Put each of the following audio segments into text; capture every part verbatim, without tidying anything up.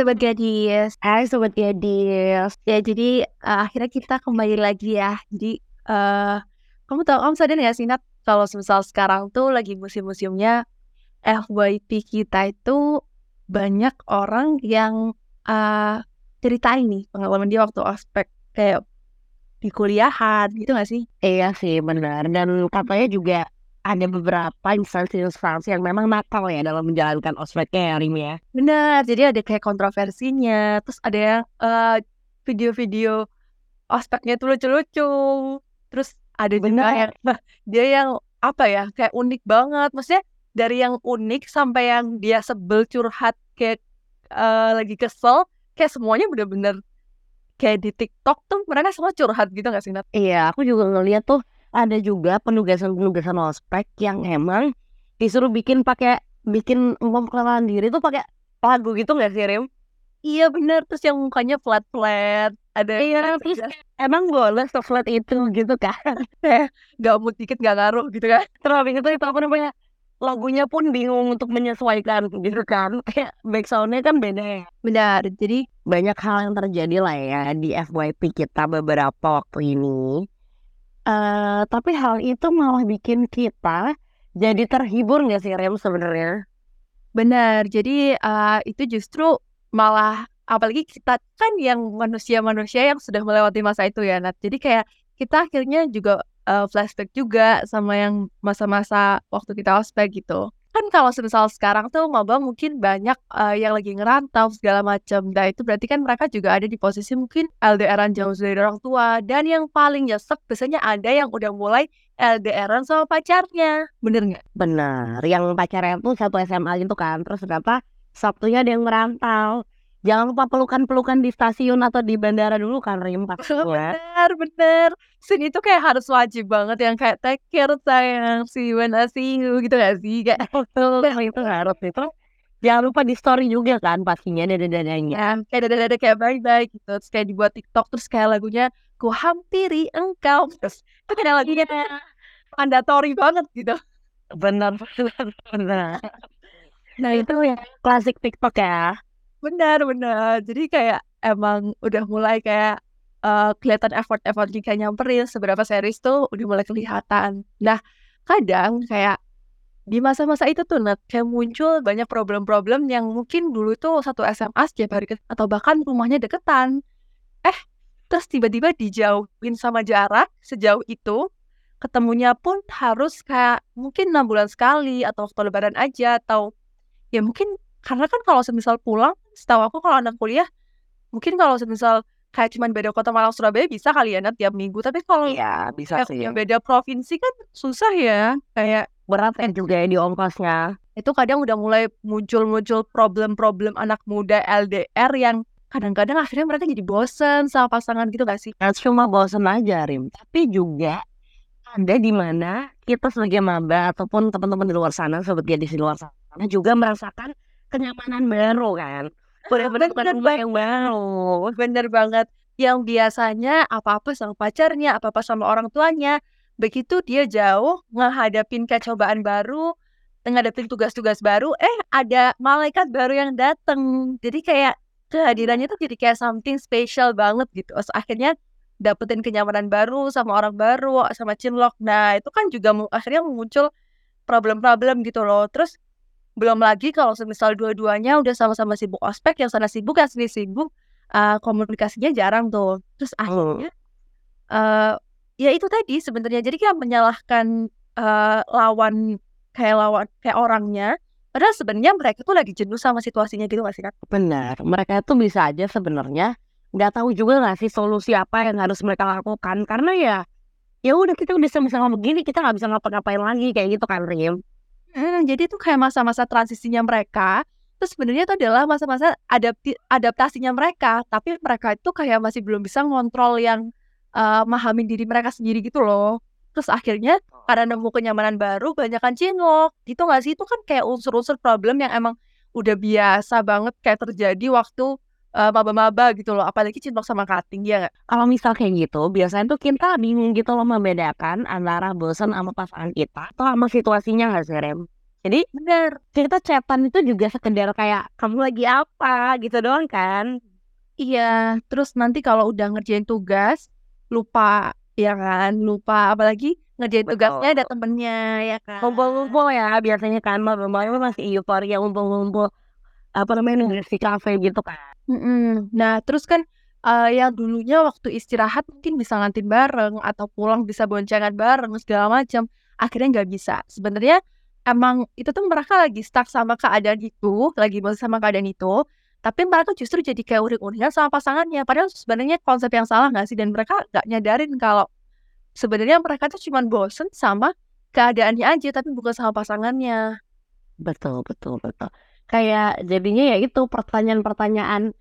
Sobat Gadis, eh Sobat Gadis. Ya jadi uh, akhirnya kita kembali lagi ya. Jadi uh, kamu tahu, kamu sadar nggak sih Nat, kalau misal sekarang tuh lagi musim-musimnya F Y P kita itu banyak orang yang uh, ceritain nih pengalaman dia waktu ospek kayak di kuliahan gitu nggak sih? Iya sih benar, dan katanya juga ada beberapa instansi-instansi yang memang nakal ya dalam menjalankan ospeknya ya Rim ya. Benar, jadi ada kayak kontroversinya. Terus ada yang uh, video-video ospeknya tuh lucu-lucu. Terus ada juga yang, dia yang apa ya, kayak unik banget. Maksudnya dari yang unik sampai yang dia sebel, curhat, kayak uh, lagi kesel. Kayak semuanya benar-benar kayak di TikTok tuh mereka semua curhat gitu gak sih Nat? Iya, aku juga ngeliat tuh ada juga penugasan-penugasan ospek yang emang disuruh bikin pakai bikin memperkenalkan diri tuh pakai lagu gitu nggak sih Rim? Iya benar, terus yang mukanya flat-flat ada. Iya terus emang boleh flat itu gitu kan? Gak mood dikit gak ngaruh gitu kan? Terus habis itu itu apa namanya lagunya pun bingung untuk menyesuaikan gitu kan? Kayak backsoundnya kan beda. Benar, jadi banyak hal yang terjadi lah ya di F Y P kita beberapa waktu ini. Uh, tapi hal itu malah bikin kita jadi terhibur nggak sih Rem sebenarnya? Benar, jadi uh, itu justru malah apalagi kita kan yang manusia-manusia yang sudah melewati masa itu ya Nat. Jadi kayak kita akhirnya juga uh, flashback juga sama yang masa-masa waktu kita ospek gitu. Kan kalau misal sekarang tuh maba mungkin banyak uh, yang lagi ngerantau segala macam. Nah itu berarti kan mereka juga ada di posisi mungkin L D R-an jauh dari orang tua. Dan yang paling nyesek biasanya ada yang udah mulai L D R-an sama pacarnya. Bener nggak? Bener, yang pacarnya tuh satu S M A gitu kan. Terus ternyata Sabtunya ada yang merantau. Jangan lupa pelukan-pelukan di stasiun atau di bandara dulu kan Rim. Bener, bener. Sini itu kayak harus wajib banget yang kayak take care sayang, see you when I see you gitu gak sih? Kayak itu harus itu. Jangan lupa di story juga kan pastinya dada-dadanya. Kayak dada-dada kayak baik-baik gitu. Terus kayak dibuat TikTok terus kayak lagunya ku hampiri engkau. Terus itu kayak lagunya mandatory banget gitu. Bener, bener, bener. Nah itu ya klasik TikTok ya. Benar-benar, jadi kayak emang udah mulai kayak uh, kelihatan effort-effort jika nyamperin seberapa series tuh udah mulai kelihatan. Nah kadang kayak di masa-masa itu tuh Nat, kayak muncul banyak problem-problem yang mungkin dulu tuh satu S M A setiap hari atau bahkan rumahnya deketan. Eh terus tiba-tiba dijauhin sama jarak sejauh itu, ketemunya pun harus kayak mungkin enam bulan sekali atau waktu lebaran aja atau ya mungkin. Karena kan kalau semisal pulang, setahu aku kalau anak kuliah, mungkin kalau semisal kayak cuman beda kota Malang Surabaya bisa kali ya Nat, tiap minggu. Tapi kalau ya, bisa sih. Yang beda provinsi kan susah ya, kayak berat kan juga ya di ongkosnya. Itu kadang udah mulai muncul-muncul problem-problem anak muda L D R yang kadang-kadang akhirnya mereka jadi bosen sama pasangan gitu gak sih? Nah, cuma bosen aja Rim, tapi juga ada di mana kita sebagai maba ataupun teman-teman di luar sana, sobat gadis di luar sana juga merasakan kenyamanan baru kan. Bener-bener rumah yang baru. Bener banget. Yang biasanya apa-apa sama pacarnya, apa-apa sama orang tuanya. Begitu dia jauh ngehadapin kecobaan baru, ngehadapin tugas-tugas baru, eh ada malaikat baru yang datang. Jadi kayak kehadirannya tuh jadi kayak something special banget gitu. So, akhirnya dapetin kenyamanan baru sama orang baru, sama cinlok. Nah itu kan juga akhirnya muncul problem-problem gitu loh. Terus belum lagi kalau misal dua-duanya udah sama-sama sibuk ospek, yang sana sibuk, yang sini sibuk, uh, komunikasinya jarang tuh. Terus akhirnya, uh, ya itu tadi sebenarnya. Jadi kayak menyalahkan uh, lawan kayak lawan kayak orangnya. Padahal sebenarnya mereka tuh lagi jenuh sama situasinya gitu nggak sih Kak? Benar, mereka tuh bisa aja sebenarnya nggak tahu juga nggak sih solusi apa yang harus mereka lakukan. Karena ya, ya udah kita udah sama-sama begini, kita nggak bisa ngapa-ngapain lagi kayak gitu kan Rim. Hmm, jadi itu kayak masa-masa transisinya mereka. Terus sebenarnya itu adalah masa-masa adapti- adaptasinya mereka. Tapi mereka itu kayak masih belum bisa ngontrol yang uh, memahami diri mereka sendiri gitu loh. Terus akhirnya karena nemu kenyamanan baru, banyakan cinlok gitu gak sih? Itu kan kayak unsur-unsur problem yang emang udah biasa banget kayak terjadi waktu uh, maba-maba gitu loh. Apalagi cinlok sama cutting ya gak? Kalau misal kayak gitu, biasanya tuh kita bingung gitu loh membedakan antara bosan sama pasangan kita atau sama situasinya gak sih Rem? Jadi benar, cerita chatan itu juga sekedar kayak kamu lagi apa gitu doang kan. Iya, terus nanti kalau udah ngerjain tugas lupa ya kan, lupa apalagi ngerjain betul. Tugasnya ada temennya ya kan. Ngumpul-ngumpul ya biasanya kan, malam-malam masih euforia ngumpul-ngumpul apa namanya di kafe gitu kan. Mm-mm. Nah terus kan uh, yang dulunya waktu istirahat mungkin bisa ngantin bareng atau pulang bisa boncengan bareng segala macam, akhirnya nggak bisa. Sebenarnya emang itu tuh mereka lagi stuck sama keadaan itu, lagi bosan sama keadaan itu, tapi mereka justru jadi kayak uring-uringan sama pasangannya. Padahal sebenarnya konsep yang salah nggak sih, dan mereka nggak nyadarin kalau sebenarnya mereka tuh cuma bosan sama keadaannya aja, tapi bukan sama pasangannya. Betul, betul, betul. Kayak jadinya ya itu pertanyaan-pertanyaan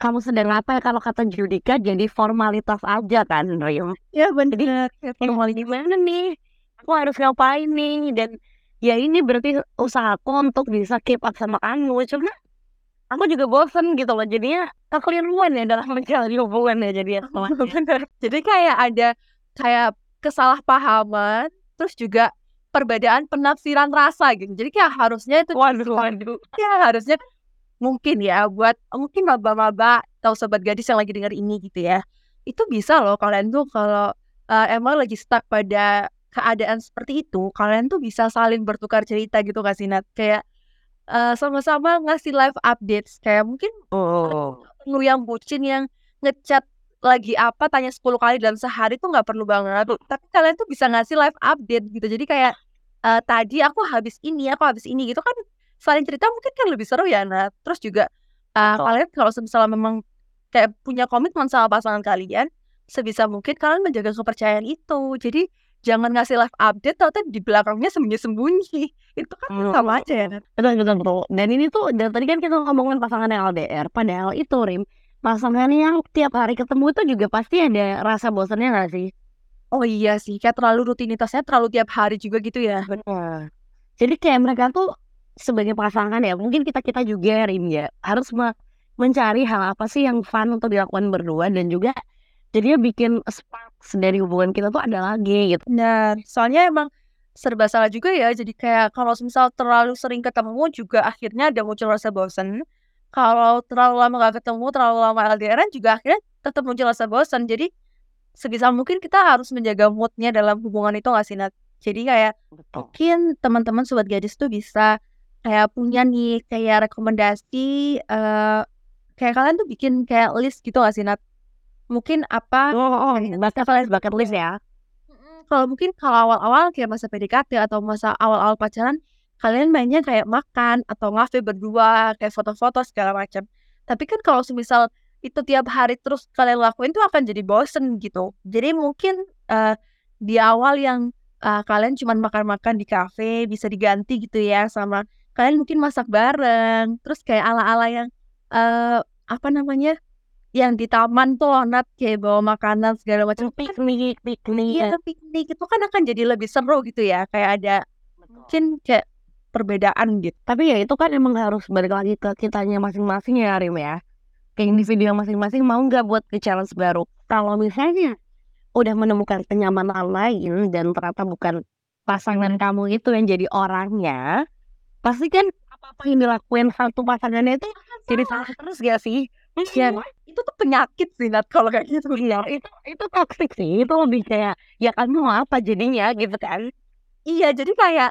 kamu sedang apa ya, kalau kata Judika jadi formalitas aja kan, Rim? Ya benar. Formalitas gimana nih? Aku harus ngapain nih? Dan ya ini berarti usahaku untuk bisa keep up sama kamu. Cuma aku juga bosen gitu loh. Jadinya kekeliruan ya dalam menjalani hubungan ya. Jadi bener. Jadi kayak ada kayak kesalahpahaman. Terus juga perbedaan penafsiran rasa gitu. Jadi kayak harusnya itu Waduh waduh ya harusnya mungkin ya buat mungkin maba-maba atau sobat gadis yang lagi dengar ini gitu ya, itu bisa loh kalian tuh kalau uh, emang lagi stuck pada keadaan seperti itu, kalian tuh bisa saling bertukar cerita gitu Kak Sinat. Kayak uh, sama-sama ngasih live updates. Kayak mungkin oh. Lu yang bucin yang ngechat lagi apa, tanya sepuluh kali dalam sehari tuh gak perlu banget. Tapi kalian tuh bisa ngasih live update gitu. Jadi kayak uh, tadi aku habis ini, aku habis ini gitu kan. Saling cerita mungkin kan lebih seru ya Nat. Terus juga uh, oh. kalian kalau misalnya memang kayak punya komitmen sama pasangan kalian, sebisa mungkin kalian menjaga kepercayaan itu. Jadi jangan ngasih live update, ternyata di belakangnya sembunyi-sembunyi. Itu kan mm. sama aja ya, Nat? Betul, betul, betul. Dan ini tuh, dari tadi kan kita ngomongin pasangan yang L D R. Padahal itu, Rim, pasangan yang tiap hari ketemu itu juga pasti ada rasa bosannya nggak sih? Oh iya sih, kayak terlalu rutinitasnya, terlalu tiap hari juga gitu ya. Benar. Jadi kayak mereka tuh sebagai pasangan ya, mungkin kita-kita juga, Rim, ya, harus mencari hal apa sih yang fun untuk dilakukan berdua dan juga jadinya bikin sparks dari hubungan kita tuh ada lagi gitu. Benar, soalnya emang serba salah juga ya. Jadi kayak kalau misal terlalu sering ketemu juga akhirnya ada muncul rasa bosan. Kalau terlalu lama gak ketemu, terlalu lama L D R-an juga akhirnya tetap muncul rasa bosan. Jadi sebisa mungkin kita harus menjaga moodnya dalam hubungan itu gak sih Nat? Jadi kayak Betul. Mungkin teman-teman sobat gadis tuh bisa kayak punya nih kayak rekomendasi uh, kayak kalian tuh bikin kayak list gitu gak sih Nat? Mungkin apa oh, oh, bahas bucket list ya. Kalau mungkin kalau awal-awal kayak masa P D K T atau masa awal-awal pacaran, kalian mainnya kayak makan atau ngafe berdua, kayak foto-foto segala macam. Tapi kan kalau semisal itu tiap hari terus kalian lakuin tuh akan jadi bosen gitu. Jadi mungkin uh, di awal yang uh, kalian cuma makan-makan di kafe bisa diganti gitu ya sama kalian mungkin masak bareng. Terus kayak ala-ala yang uh, apa namanya? yang di taman tuh loh Nat, kayak bawa makanan segala macam, piknik piknik ya piknik itu kan akan jadi lebih seru gitu ya, kayak ada Betul. Mungkin kayak perbedaan gitu. Tapi ya itu kan emang harus balik lagi ke kitanya masing-masing ya Rim ya, ke individu yang masing-masing mau nggak buat ke challenge baru. Kalau misalnya udah menemukan kenyamanan lain dan ternyata bukan pasangan kamu itu yang jadi orangnya, pasti kan apa-apa yang dilakuin satu pasangannya itu jadi salah terus gak sih? Ya, itu tuh penyakit sih Nat kalau kayak gitu. Iya, itu itu toksik sih. Itu lebih kayak ya kan mau apa jadinya gitu kan. Iya, jadi kayak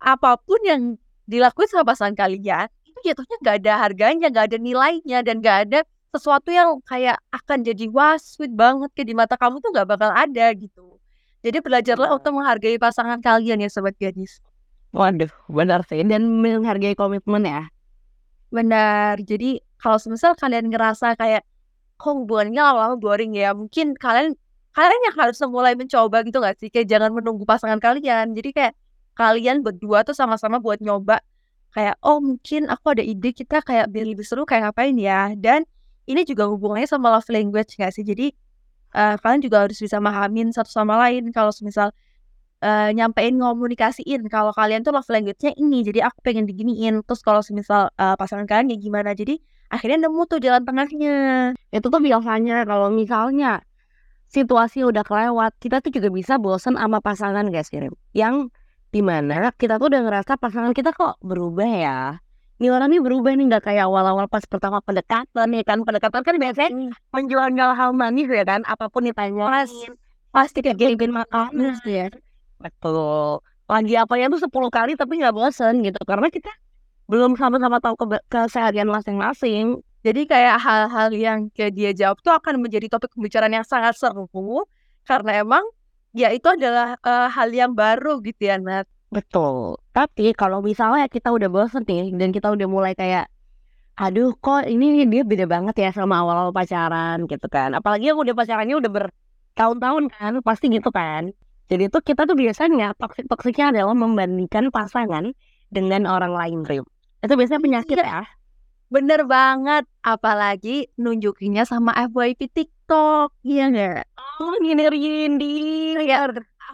apapun yang dilakuin sama pasangan kalian itu jatuhnya gak ada harganya, gak ada nilainya, dan gak ada sesuatu yang kayak akan jadi wah sweet banget kayak di mata kamu tuh gak bakal ada gitu. Jadi belajarlah untuk menghargai pasangan kalian ya sobat gadis. Waduh, benar sih. Dan menghargai komitmen ya. Benar, jadi kalau semisal kalian ngerasa kayak kok hubungannya lama-lama boring ya, mungkin kalian kalian yang harus mulai mencoba gitu gak sih? Kayak jangan menunggu pasangan kalian. Jadi kayak kalian berdua tuh sama-sama buat nyoba. Kayak oh mungkin aku ada ide, kita kayak biar lebih seru kayak ngapain ya. Dan ini juga hubungannya sama love language gak sih? Jadi uh, kalian juga harus bisa memahamin satu sama lain. Kalau semisal uh, nyampein, komunikasiin kalau kalian tuh love language-nya ini, jadi aku pengen diginiin. Terus kalau semisal uh, pasangan kalian kayak gimana, jadi akhirnya nemu tuh jalan tengahnya. Itu tuh biasanya kalau misalnya situasi udah kelewat, kita tuh juga bisa bosen sama pasangan guys. Yang Dimana kita tuh udah ngerasa pasangan kita kok berubah ya. Ini orang ini berubah nih, gak kayak awal-awal pas pertama pendekatan ya kan. Pendekatan kan biasanya hmm. menjual hal manis ya kan, apapun ditanya pasti kejadian makanan ya. Betul. Lagi apanya tuh sepuluh kali tapi gak bosen gitu, karena kita belum sama-sama tahu ke- keseharian masing-masing. Jadi kayak hal-hal yang dia jawab tuh akan menjadi topik pembicaraan yang sangat seru, karena emang ya itu adalah uh, hal yang baru gitu ya Nat. Betul. Tapi kalau misalnya kita udah bosen nih, dan kita udah mulai kayak aduh kok ini dia beda banget ya sama awal-awal pacaran gitu kan. Apalagi yang udah pacarannya udah bertahun-tahun kan, pasti gitu kan. Jadi tuh kita tuh biasanya toksik-toksiknya adalah membandingkan pasangan dengan orang lain, Rim. Itu biasanya penyakit ya. Bener banget, apalagi nunjukinnya sama F Y P TikTok, iya gak? Oh, ngindirin diri ya.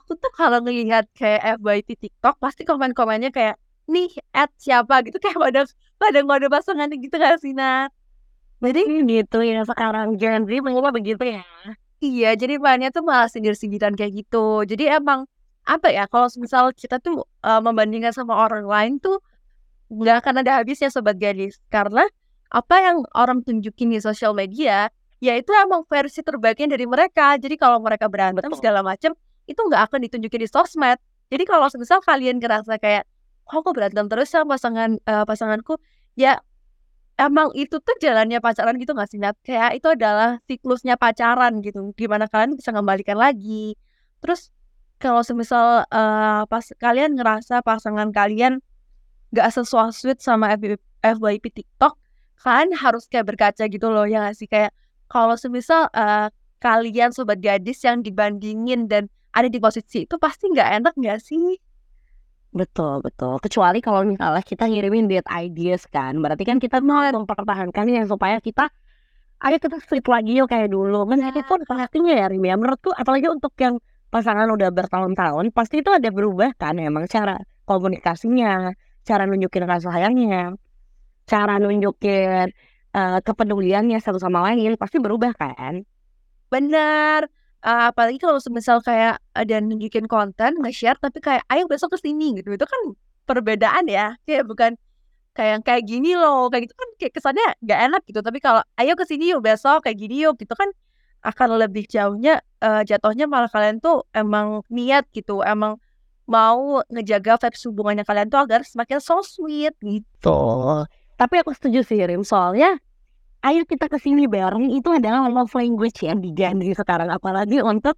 Aku tuh kalau ngelihat kayak F Y P TikTok, pasti komen-komennya kayak, nih, at siapa gitu, kayak pada pada ngode pasangan gitu gak sih, Nat? Jadi gitu ya, sekarang Gen Z mengapa begitu ya? Iya, jadi bahannya tuh malah sindir-sindiran kayak gitu. Jadi emang, apa ya, kalau misal kita tuh uh, membandingkan sama orang lain tuh, nggak akan ada habisnya sobat gadis, karena apa yang orang tunjukin di sosial media ya itu emang versi terbaiknya dari mereka. Jadi kalau mereka berantem segala macam itu nggak akan ditunjukin di sosmed. Jadi kalau misal kalian ngerasa kayak oh, aku berantem terus sama pasangan uh, pasanganku ya, emang itu tuh jalannya pacaran gitu nggak sih Nat? Kayak itu adalah siklusnya pacaran gitu, gimana kalian bisa ngembalikan lagi. Terus kalau misal uh, pas kalian ngerasa pasangan kalian gak sesuai sama F Y P TikTok, kan harus kayak berkaca gitu loh ya gak sih? Kayak kalau semisal uh, kalian sobat gadis yang dibandingin dan ada di posisi itu pasti gak enak gak sih? Betul, betul. Kecuali kalau misalnya kita ngirimin date ideas kan, berarti kan kita mau mempertahankan yang supaya kita ayo kita sweet lagi yuk kayak dulu kan. Nah, itu pun pastinya ya Rim ya, menurutku apalagi untuk yang pasangan udah bertahun-tahun pasti itu ada berubah kan emang cara komunikasinya, cara nunjukin rasa sayangnya, cara nunjukin uh, kepeduliannya satu sama lain pasti berubah kan? Bener. Uh, apalagi kalau misal kayak ada nunjukin konten, nge-share tapi kayak ayo besok kesini gitu, itu kan perbedaan ya. Kayak bukan kayak kayak gini loh, kayak gitu kan kayak kesannya nggak enak gitu. Tapi kalau ayo kesini yuk besok kayak gini yuk, gitu kan akan lebih jauhnya uh, jatuhnya malah kalian tuh emang niat gitu, emang mau ngejaga vibes hubungannya kalian tuh agar semakin so sweet gitu. Tapi aku setuju sih Rim, soalnya ayo kita kesini bareng itu adalah love language yang diganti sekarang. Apalagi untuk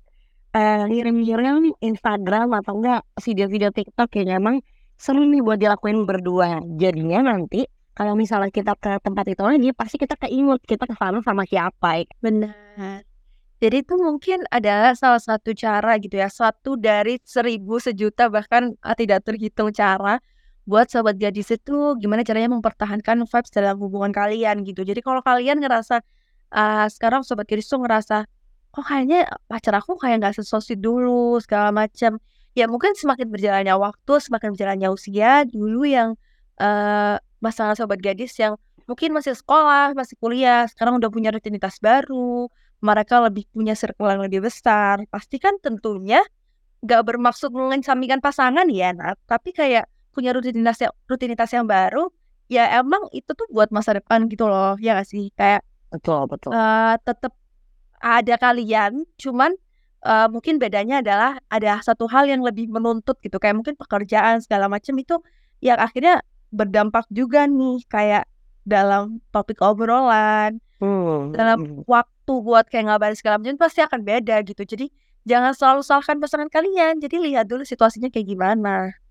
uh, ngirim-ngirim Instagram atau enggak video-video TikTok yang emang seru nih buat dilakuin berdua. Jadinya nanti kalau misalnya kita ke tempat itu lagi pasti kita keinget kita kesana sama siapa. Benar. Jadi itu mungkin adalah salah satu cara gitu ya, satu dari seribu, sejuta, bahkan tidak terhitung cara buat sobat gadis itu gimana caranya mempertahankan vibes dalam hubungan kalian gitu. Jadi kalau kalian ngerasa uh, sekarang sobat gadis tuh ngerasa kok kayaknya pacar aku kayak gak sesosi dulu segala macam, ya mungkin semakin berjalannya waktu, semakin berjalannya usia. Dulu yang uh, masalah sobat gadis yang mungkin masih sekolah, masih kuliah, sekarang udah punya rutinitas baru, mereka lebih punya circle yang lebih besar. Pasti kan tentunya gak bermaksud mengesampingkan pasangan ya Nat, tapi kayak punya rutinitas yang, rutinitas yang baru. Ya emang itu tuh buat masa depan gitu loh, ya gak sih? Kayak betul, betul. Uh, tetap ada kalian, cuman uh, mungkin bedanya adalah ada satu hal yang lebih menuntut gitu, kayak mungkin pekerjaan segala macam itu yang akhirnya berdampak juga nih kayak dalam topik obrolan, hmm. dalam waktu tuh buat kayak ngabarin segala macam pasti akan beda gitu. Jadi jangan selalu salahkan pasangan kalian. Jadi lihat dulu situasinya kayak gimana.